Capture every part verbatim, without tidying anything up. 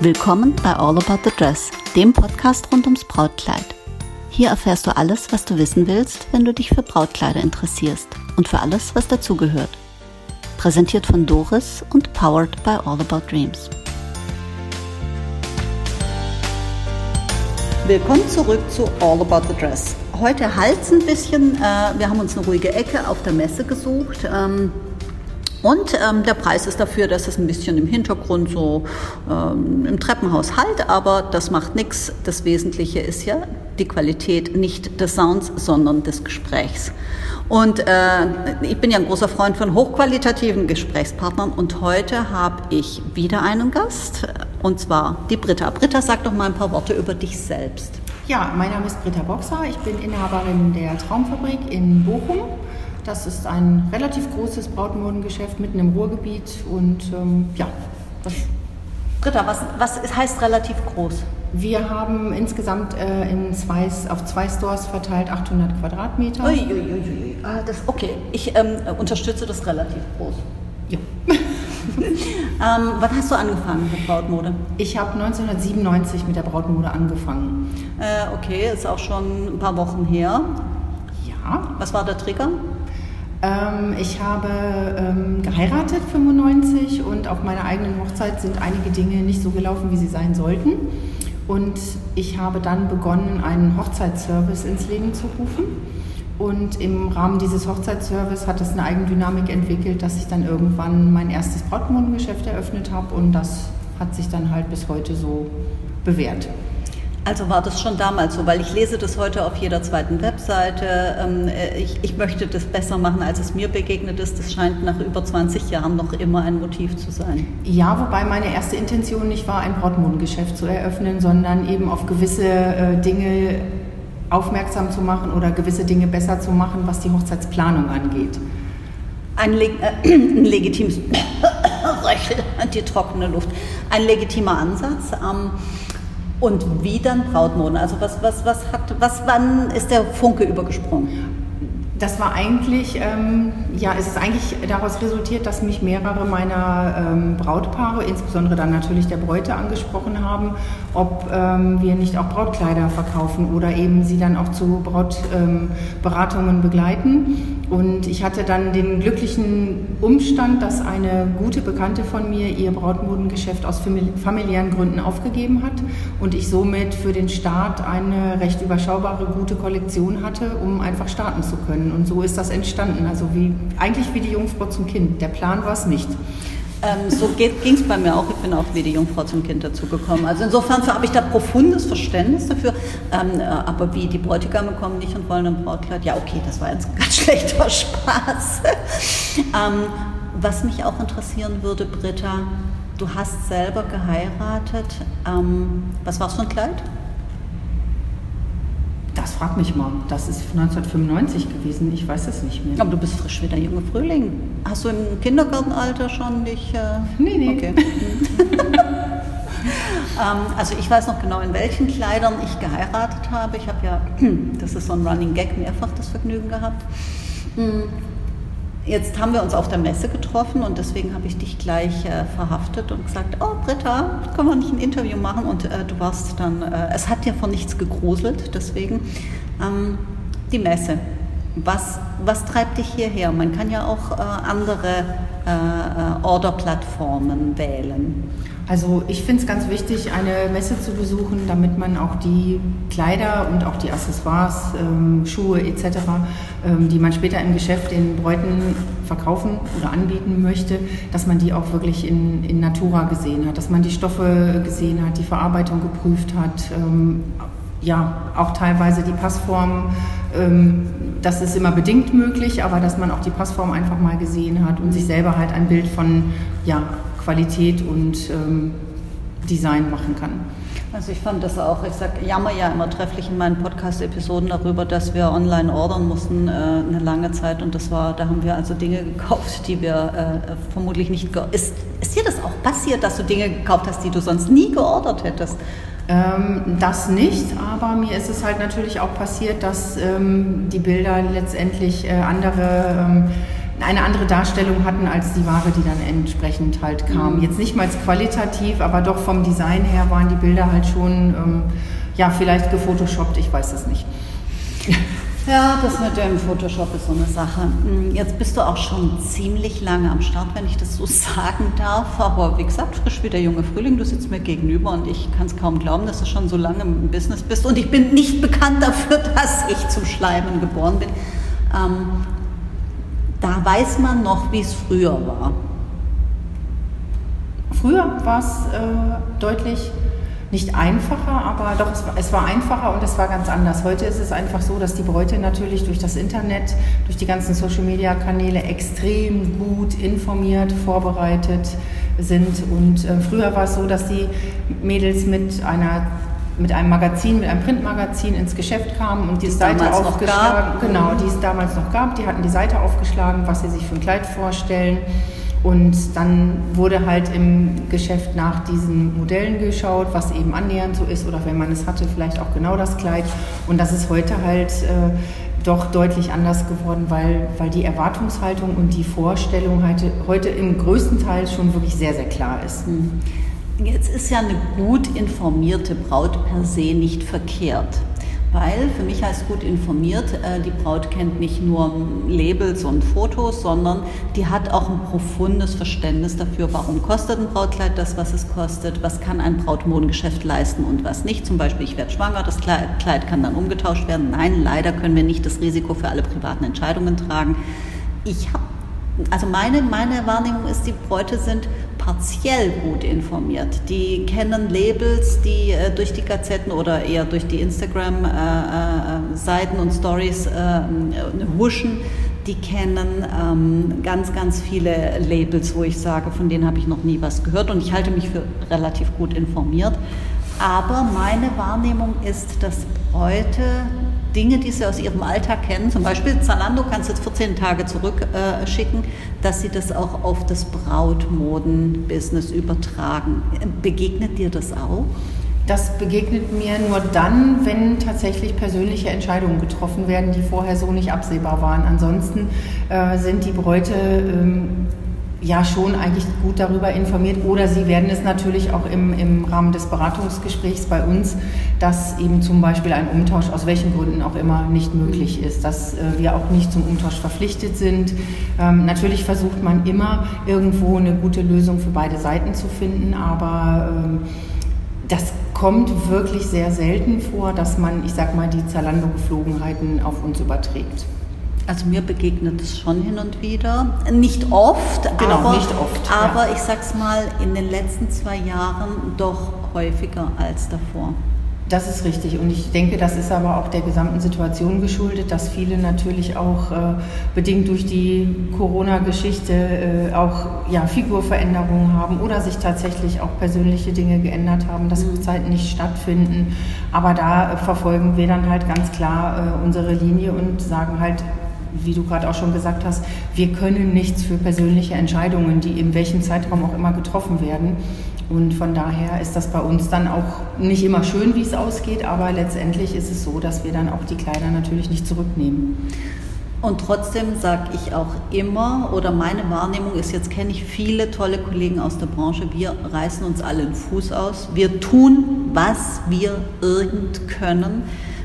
Willkommen bei All About The Dress, dem Podcast rund ums Brautkleid. Hier erfährst du alles, was du wissen willst, wenn du dich für Brautkleider interessierst und für alles, was dazugehört. Präsentiert von Doris und powered by All About Dreams. Willkommen zurück zu All About The Dress. Heute halt's ein bisschen. Wir haben uns eine ruhige Ecke auf der Messe gesucht. Und ähm, der Preis ist dafür, dass es ein bisschen im Hintergrund so ähm, im Treppenhaus halt, aber das macht nichts. Das Wesentliche ist ja die Qualität nicht des Sounds, sondern des Gesprächs. Und äh, ich bin ja ein großer Freund von hochqualitativen Gesprächspartnern und heute habe ich wieder einen Gast und zwar die Britta. Britta, sag doch mal ein paar Worte über dich selbst. Ja, mein Name ist Britta Boksa, ich bin Inhaberin der Traumfabrik in Bochum. Das ist ein relativ großes Brautmodengeschäft mitten im Ruhrgebiet und ähm, ja. Das Britta, was, was heißt relativ groß? Wir haben insgesamt äh, in zwei, auf zwei Stores verteilt achthundert Quadratmeter. Ui, ui, ui, ui. Ah, das, okay, ich ähm, unterstütze das relativ groß. Ja. ähm, wann hast du angefangen mit Brautmode? Ich habe neunzehnhundertsiebenundneunzig mit der Brautmode angefangen. Äh, okay, ist auch schon ein paar Wochen her. Ja. Was war der Trigger? Ähm, ich habe ähm, geheiratet fünfundneunzig und auf meiner eigenen Hochzeit sind einige Dinge nicht so gelaufen, wie sie sein sollten. Und ich habe dann begonnen, einen Hochzeitsservice ins Leben zu rufen. Und im Rahmen dieses Hochzeitsservice hat es eine Eigendynamik entwickelt, dass ich dann irgendwann mein erstes Brautmodengeschäft eröffnet habe und das hat sich dann halt bis heute so bewährt. Also war das schon damals so, weil ich lese das heute auf jeder zweiten Webseite. Ich, ich möchte das besser machen, als es mir begegnet ist. Das scheint nach über zwanzig Jahren noch immer ein Motiv zu sein. Ja, wobei meine erste Intention nicht war, ein Brautmodengeschäft zu eröffnen, sondern eben auf gewisse Dinge aufmerksam zu machen oder gewisse Dinge besser zu machen, was die Hochzeitsplanung angeht. Ein, leg- äh, ein legitimes die trockene Luft. Ein legitimer Ansatz. Ähm, Und wie dann Brautmode? Also was, was, was hat, was, wann ist der Funke übergesprungen? Das war eigentlich, ähm, ja, es ist eigentlich daraus resultiert, dass mich mehrere meiner ähm, Brautpaare, insbesondere dann natürlich der Bräute, angesprochen haben, ob ähm, wir nicht auch Brautkleider verkaufen oder eben sie dann auch zu Brautberatungen ähm, begleiten. Und ich hatte dann den glücklichen Umstand, dass eine gute Bekannte von mir ihr Brautmodengeschäft aus familiären Gründen aufgegeben hat und ich somit für den Start eine recht überschaubare, gute Kollektion hatte, um einfach starten zu können. Und so ist das entstanden, also wie, eigentlich wie die Jungfrau zum Kind. Der Plan war es nicht. Ähm, so ging es bei mir auch. Ich bin auch wie die Jungfrau zum Kind dazu gekommen. Also insofern habe ich da profundes Verständnis dafür. Ähm, äh, aber wie die Bräutigame kommen nicht und wollen ein Brautkleid. Ja, okay, das war jetzt ein ganz schlechter Spaß. ähm, was mich auch interessieren würde, Britta, du hast selber geheiratet. Ähm, was war es für ein Kleid? Das frag mich mal. Das ist neunzehnhundertfünfundneunzig gewesen. Ich weiß es nicht mehr. Aber du bist frisch wie der junge Frühling. Hast du im Kindergartenalter schon dich... Äh... Nee, nee. Okay. ähm, also ich weiß noch genau, in welchen Kleidern ich geheiratet habe. Ich habe ja, das ist so ein Running Gag, mehrfach das Vergnügen gehabt. Jetzt haben wir uns auf der Messe getroffen und deswegen habe ich dich gleich äh, verhaftet und gesagt, oh Britta, können wir nicht ein Interview machen? Und äh, du warst dann, äh, es hat dir vor nichts gegruselt, deswegen ähm, die Messe. Was, was treibt dich hierher? Man kann ja auch äh, andere äh, Order-Plattformen wählen. Also ich finde es ganz wichtig, eine Messe zu besuchen, damit man auch die Kleider und auch die Accessoires, ähm, Schuhe et cetera, ähm, die man später im Geschäft den Bräuten verkaufen oder anbieten möchte, dass man die auch wirklich in, in Natura gesehen hat, dass man die Stoffe gesehen hat, die Verarbeitung geprüft hat, ähm, ja, auch teilweise die Passform, ähm, das ist immer bedingt möglich, aber dass man auch die Passform einfach mal gesehen hat und sich selber halt ein Bild von ja, Qualität und ähm, Design machen kann. Also ich fand das auch, ich sag, jammer ja immer trefflich in meinen Podcast-Episoden darüber, dass wir online ordern mussten äh, eine lange Zeit und das war, da haben wir also Dinge gekauft, die wir äh, vermutlich nicht ge- ist, ist dir das auch passiert, dass du Dinge gekauft hast, die du sonst nie geordert hättest? Ähm, das nicht, aber mir ist es halt natürlich auch passiert, dass ähm, die Bilder letztendlich äh, andere ähm, eine andere Darstellung hatten als die Ware, die dann entsprechend halt kam. Mhm. Jetzt nicht mal qualitativ, aber doch vom Design her waren die Bilder halt schon, ähm, ja, vielleicht gefotoshoppt, ich weiß es nicht. Ja, das mit dem Photoshop ist so eine Sache. Jetzt bist du auch schon ziemlich lange am Start, wenn ich das so sagen darf. Aber wie gesagt, frisch wie der junge Frühling, du sitzt mir gegenüber und ich kann es kaum glauben, dass du schon so lange im Business bist. Und ich bin nicht bekannt dafür, dass ich zum Schleimen geboren bin. Ähm, da weiß man noch, wie es früher war. Früher war es äh, deutlich... nicht einfacher, aber doch, es war, es war einfacher und es war ganz anders. Heute ist es einfach so, dass die Bräute natürlich durch das Internet, durch die ganzen Social-Media-Kanäle extrem gut informiert, vorbereitet sind. Und äh, früher war es so, dass die Mädels mit einer mit einem Magazin, mit einem Printmagazin ins Geschäft kamen und die, die Seite aufgeschlagen, genau, die es damals noch gab. Die hatten die Seite aufgeschlagen, was sie sich für ein Kleid vorstellen. Und dann wurde halt im Geschäft nach diesen Modellen geschaut, was eben annähernd so ist oder wenn man es hatte, vielleicht auch genau das Kleid. Und das ist heute halt äh, doch deutlich anders geworden, weil, weil die Erwartungshaltung und die Vorstellung halt heute im größten Teil schon wirklich sehr, sehr klar ist. Jetzt ist ja eine gut informierte Braut per se nicht verkehrt. Weil, für mich heißt gut informiert, die Braut kennt nicht nur Labels und Fotos, sondern die hat auch ein profundes Verständnis dafür, warum kostet ein Brautkleid das, was es kostet, was kann ein Brautmodengeschäft leisten und was nicht. Zum Beispiel, ich werde schwanger, das Kleid kann dann umgetauscht werden. Nein, leider können wir nicht das Risiko für alle privaten Entscheidungen tragen. Ich habe Also meine, meine Wahrnehmung ist, die Bräute sind partiell gut informiert. Die kennen Labels, die äh, durch die Gazetten oder eher durch die Instagram-Seiten äh, äh, und Stories äh, huschen. Die kennen ähm, ganz, ganz viele Labels, wo ich sage, von denen habe ich noch nie was gehört. Und ich halte mich für relativ gut informiert. Aber meine Wahrnehmung ist, dass Bräute Dinge, die sie aus ihrem Alltag kennen, zum Beispiel Zalando kannst du jetzt vierzehn Tage zurückschicken, äh, dass sie das auch auf das Brautmoden-Business übertragen. Begegnet dir das auch? Das begegnet mir nur dann, wenn tatsächlich persönliche Entscheidungen getroffen werden, die vorher so nicht absehbar waren. Ansonsten äh, sind die Bräute ähm, ja schon eigentlich gut darüber informiert oder sie werden es natürlich auch im, im Rahmen des Beratungsgesprächs bei uns, dass eben zum Beispiel ein Umtausch aus welchen Gründen auch immer nicht möglich ist, dass äh, wir auch nicht zum Umtausch verpflichtet sind. Ähm, natürlich versucht man immer irgendwo eine gute Lösung für beide Seiten zu finden, aber ähm, das kommt wirklich sehr selten vor, dass man, ich sag mal, die Zalando-Geflogenheiten auf uns überträgt. Also mir begegnet es schon hin und wieder, nicht oft, genau, aber, nicht oft, aber ja. Ich sag's mal, in den letzten zwei Jahren doch häufiger als davor. Das ist richtig und ich denke, das ist aber auch der gesamten Situation geschuldet, dass viele natürlich auch äh, bedingt durch die Corona-Geschichte äh, auch ja, Figurveränderungen haben oder sich tatsächlich auch persönliche Dinge geändert haben, dass Hochzeiten nicht stattfinden. Aber da äh, verfolgen wir dann halt ganz klar äh, unsere Linie und sagen halt, wie du gerade auch schon gesagt hast, wir können nichts für persönliche Entscheidungen, die in welchem Zeitraum auch immer getroffen werden. Und von daher ist das bei uns dann auch nicht immer schön, wie es ausgeht, aber letztendlich ist es so, dass wir dann auch die Kleider natürlich nicht zurücknehmen. Und trotzdem sage ich auch immer, oder meine Wahrnehmung ist, jetzt kenne ich viele tolle Kollegen aus der Branche, wir reißen uns alle den Fuß aus, wir tun, was wir irgend können.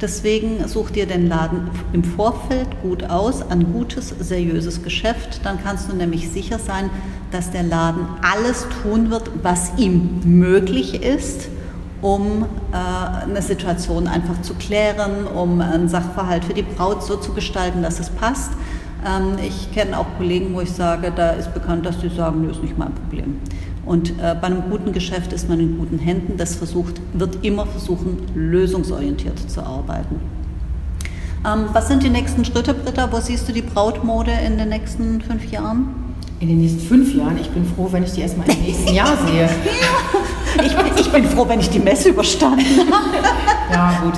Deswegen such dir den Laden im Vorfeld gut aus, ein gutes, seriöses Geschäft. Dann kannst du nämlich sicher sein, dass der Laden alles tun wird, was ihm möglich ist, um äh, eine Situation einfach zu klären, um einen Sachverhalt für die Braut so zu gestalten, dass es passt. Ähm, ich kenne auch Kollegen, wo ich sage, da ist bekannt, dass die sagen, nö, ist nicht mein Problem. Und äh, bei einem guten Geschäft ist man in guten Händen. Das versucht, wird immer versuchen, lösungsorientiert zu arbeiten. Ähm, was sind die nächsten Schritte, Britta? Wo siehst du die Brautmode in den nächsten fünf Jahren? In den nächsten fünf Jahren? Ich bin froh, wenn ich die erstmal im nächsten Jahr sehe. ich, ich bin froh, wenn ich die Messe überstanden habe. Ja, gut.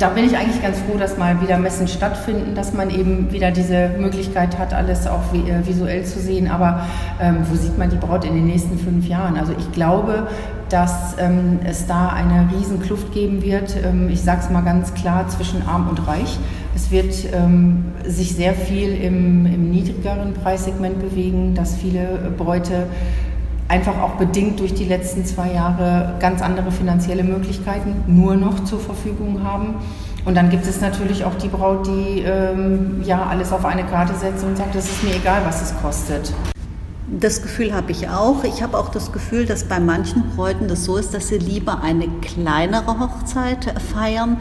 da bin ich eigentlich ganz froh, dass mal wieder Messen stattfinden, dass man eben wieder diese Möglichkeit hat, alles auch visuell zu sehen. Aber ähm, wo sieht man die Braut in den nächsten fünf Jahren? Also ich glaube, dass ähm, es da eine riesen Kluft geben wird, ähm, ich sage es mal ganz klar, zwischen arm und reich. Es wird ähm, sich sehr viel im, im niedrigeren Preissegment bewegen, dass viele Bräute einfach auch bedingt durch die letzten zwei Jahre ganz andere finanzielle Möglichkeiten nur noch zur Verfügung haben. Und dann gibt es natürlich auch die Braut, die ähm, ja alles auf eine Karte setzt und sagt, es ist mir egal, was es kostet. Das Gefühl habe ich auch. Ich habe auch das Gefühl, dass bei manchen Bräuten das so ist, dass sie lieber eine kleinere Hochzeit feiern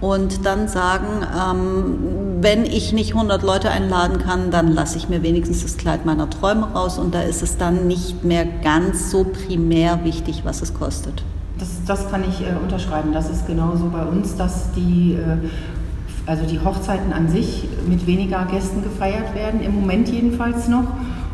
und dann sagen, ähm, wenn ich nicht hundert Leute einladen kann, dann lasse ich mir wenigstens das Kleid meiner Träume raus, und da ist es dann nicht mehr ganz so primär wichtig, was es kostet. Das, das kann ich äh, unterschreiben. Das ist genauso bei uns, dass die, äh, also die Hochzeiten an sich mit weniger Gästen gefeiert werden, im Moment jedenfalls noch.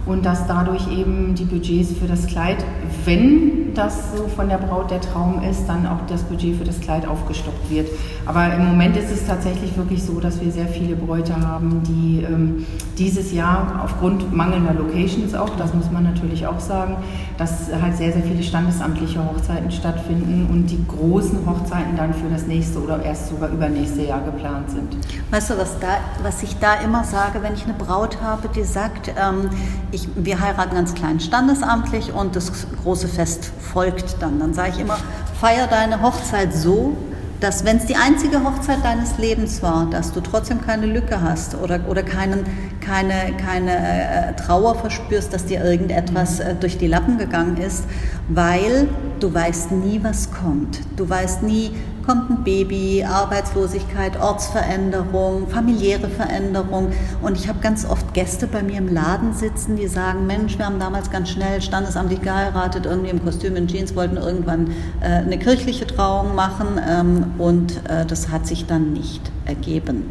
Und dass dadurch eben die Budgets für das Kleid, wenn das so von der Braut der Traum ist, dann auch das Budget für das Kleid aufgestockt wird. Aber im Moment ist es tatsächlich wirklich so, dass wir sehr viele Bräute haben, die ähm, dieses Jahr aufgrund mangelnder Locations auch, das muss man natürlich auch sagen, dass halt sehr, sehr viele standesamtliche Hochzeiten stattfinden und die großen Hochzeiten dann für das nächste oder erst sogar übernächste Jahr geplant sind. Weißt du, was, da, was ich da immer sage, wenn ich eine Braut habe, die sagt, ähm, Ich, wir heiraten ganz klein standesamtlich und das große Fest folgt dann. Dann sage ich immer, feier deine Hochzeit so, dass, wenn es die einzige Hochzeit deines Lebens war, dass du trotzdem keine Lücke hast oder, oder keinen, keine, keine äh, Trauer verspürst, dass dir irgendetwas äh, durch die Lappen gegangen ist, weil du weißt nie, was kommt. Du weißt nie, kommt ein Baby, Arbeitslosigkeit, Ortsveränderung, familiäre Veränderung. Und ich habe ganz oft Gäste bei mir im Laden sitzen, die sagen, Mensch, wir haben damals ganz schnell standesamtlich geheiratet, irgendwie im Kostüm, in Jeans, wollten irgendwann äh, eine kirchliche Trauung machen ähm, und äh, das hat sich dann nicht ergeben.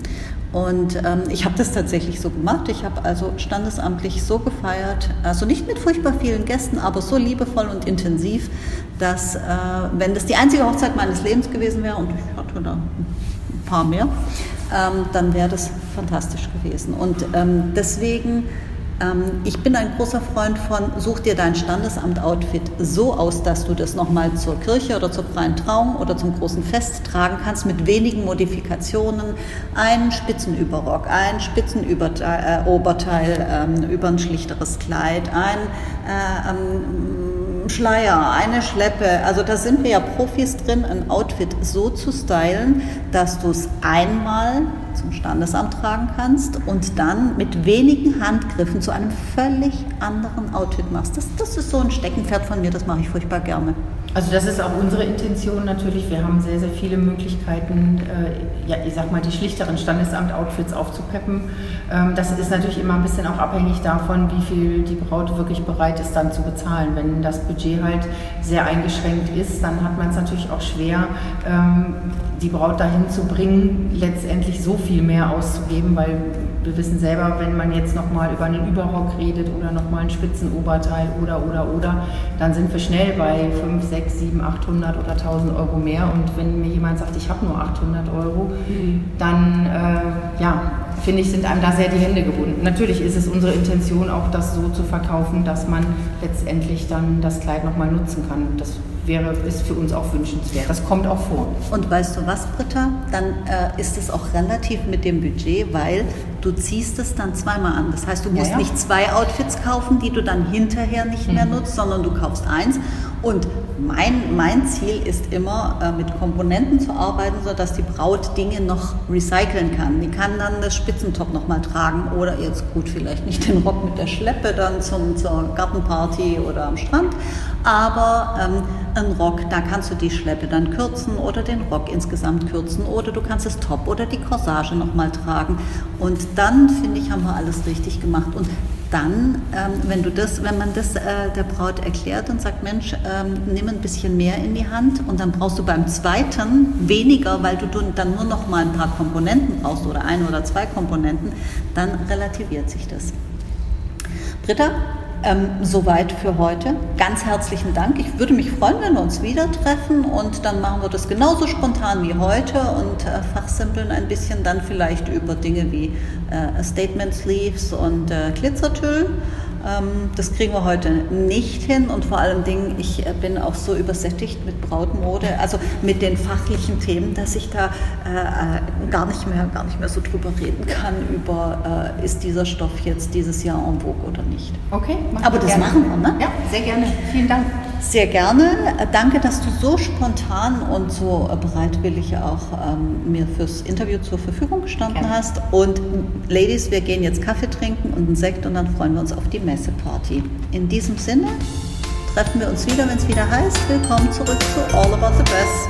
Und ähm, ich habe das tatsächlich so gemacht. Ich habe also standesamtlich so gefeiert, also nicht mit furchtbar vielen Gästen, aber so liebevoll und intensiv, dass äh, wenn das die einzige Hochzeit meines Lebens gewesen wäre, und ich hatte da ein paar mehr, ähm, dann wäre das fantastisch gewesen. Und ähm, deswegen, ähm, ich bin ein großer Freund von, such dir dein Standesamt-Outfit so aus, dass du das nochmal zur Kirche oder zur freien Trauung oder zum großen Fest tragen kannst, mit wenigen Modifikationen. Ein Spitzenüberrock, ein Spitzenoberteil, äh, Oberteil, ähm, über ein schlichteres Kleid, ein äh, ähm, Schleier, eine Schleppe, also da sind wir ja Profis drin, ein Outfit so zu stylen, dass du es einmal zum Standesamt tragen kannst und dann mit wenigen Handgriffen zu einem völlig anderen Outfit machst. Das, das ist so ein Steckenpferd von mir, das mache ich furchtbar gerne. Also das ist auch unsere Intention natürlich. Wir haben sehr, sehr viele Möglichkeiten, äh, ja, ich sag mal, die schlichteren Standesamt-Outfits aufzupeppen. Ähm, das ist natürlich immer ein bisschen auch abhängig davon, wie viel die Braut wirklich bereit ist, dann zu bezahlen. Wenn das Budget halt sehr eingeschränkt ist, dann hat man es natürlich auch schwer, ähm, die Braut dahin zu bringen, letztendlich so viel mehr auszugeben, weil wir wissen selber, wenn man jetzt nochmal über einen Überrock redet oder nochmal ein Spitzenoberteil oder, oder, oder, dann sind wir schnell bei fünf, sechs, sieben, achthundert oder tausend Euro mehr. Und wenn mir jemand sagt, ich habe nur achthundert Euro, mhm. dann, äh, ja, finde ich, sind einem da sehr die Hände gebunden. Natürlich ist es unsere Intention, auch das so zu verkaufen, dass man letztendlich dann das Kleid nochmal nutzen kann. Das wäre, ist für uns auch wünschenswert. Das kommt auch vor. Und weißt du was, Britta? Dann äh, ist es auch relativ mit dem Budget, weil du ziehst es dann zweimal an. Das heißt, du musst ja, ja. nicht zwei Outfits kaufen, die du dann hinterher nicht mhm. mehr nutzt, sondern du kaufst eins. Und mein, mein Ziel ist immer, äh, mit Komponenten zu arbeiten, sodass die Braut Dinge noch recyceln kann. Die kann dann das Spitzentop nochmal tragen oder jetzt gut, vielleicht nicht den Rock mit der Schleppe dann zum, zur Gartenparty oder am Strand, aber ähm, ein Rock, da kannst du die Schleppe dann kürzen oder den Rock insgesamt kürzen oder du kannst das Top oder die Corsage nochmal tragen. Und dann, finde ich, haben wir alles richtig gemacht. Und dann, ähm, wenn du das, wenn man das äh, der Braut erklärt und sagt, Mensch, ähm, nimm ein bisschen mehr in die Hand, und dann brauchst du beim zweiten weniger, weil du dann nur noch mal ein paar Komponenten brauchst oder ein oder zwei Komponenten, dann relativiert sich das. Britta, Ähm, soweit für heute. Ganz herzlichen Dank. Ich würde mich freuen, wenn wir uns wieder treffen und dann machen wir das genauso spontan wie heute und äh, fachsimpeln ein bisschen dann vielleicht über Dinge wie äh, Statement Sleeves und äh, Glitzertüll. Ähm, das kriegen wir heute nicht hin und vor allen Dingen, ich äh, bin auch so übersättigt mit Brautmode, also mit den fachlichen Themen, dass ich da äh, gar nicht mehr, gar nicht mehr so drüber reden kann, über äh, ist dieser Stoff jetzt dieses Jahr en vogue oder nicht. Okay. Aber das gerne. Machen wir, ne? Ja, sehr gerne. Vielen Dank. Sehr gerne. Danke, dass du so spontan und so bereitwillig auch ähm, mir fürs Interview zur Verfügung gestanden gerne. Hast. Und Ladies, wir gehen jetzt Kaffee trinken und einen Sekt und dann freuen wir uns auf die Messeparty. In diesem Sinne treffen wir uns wieder, wenn es wieder heißt, willkommen zurück zu All About The Dress.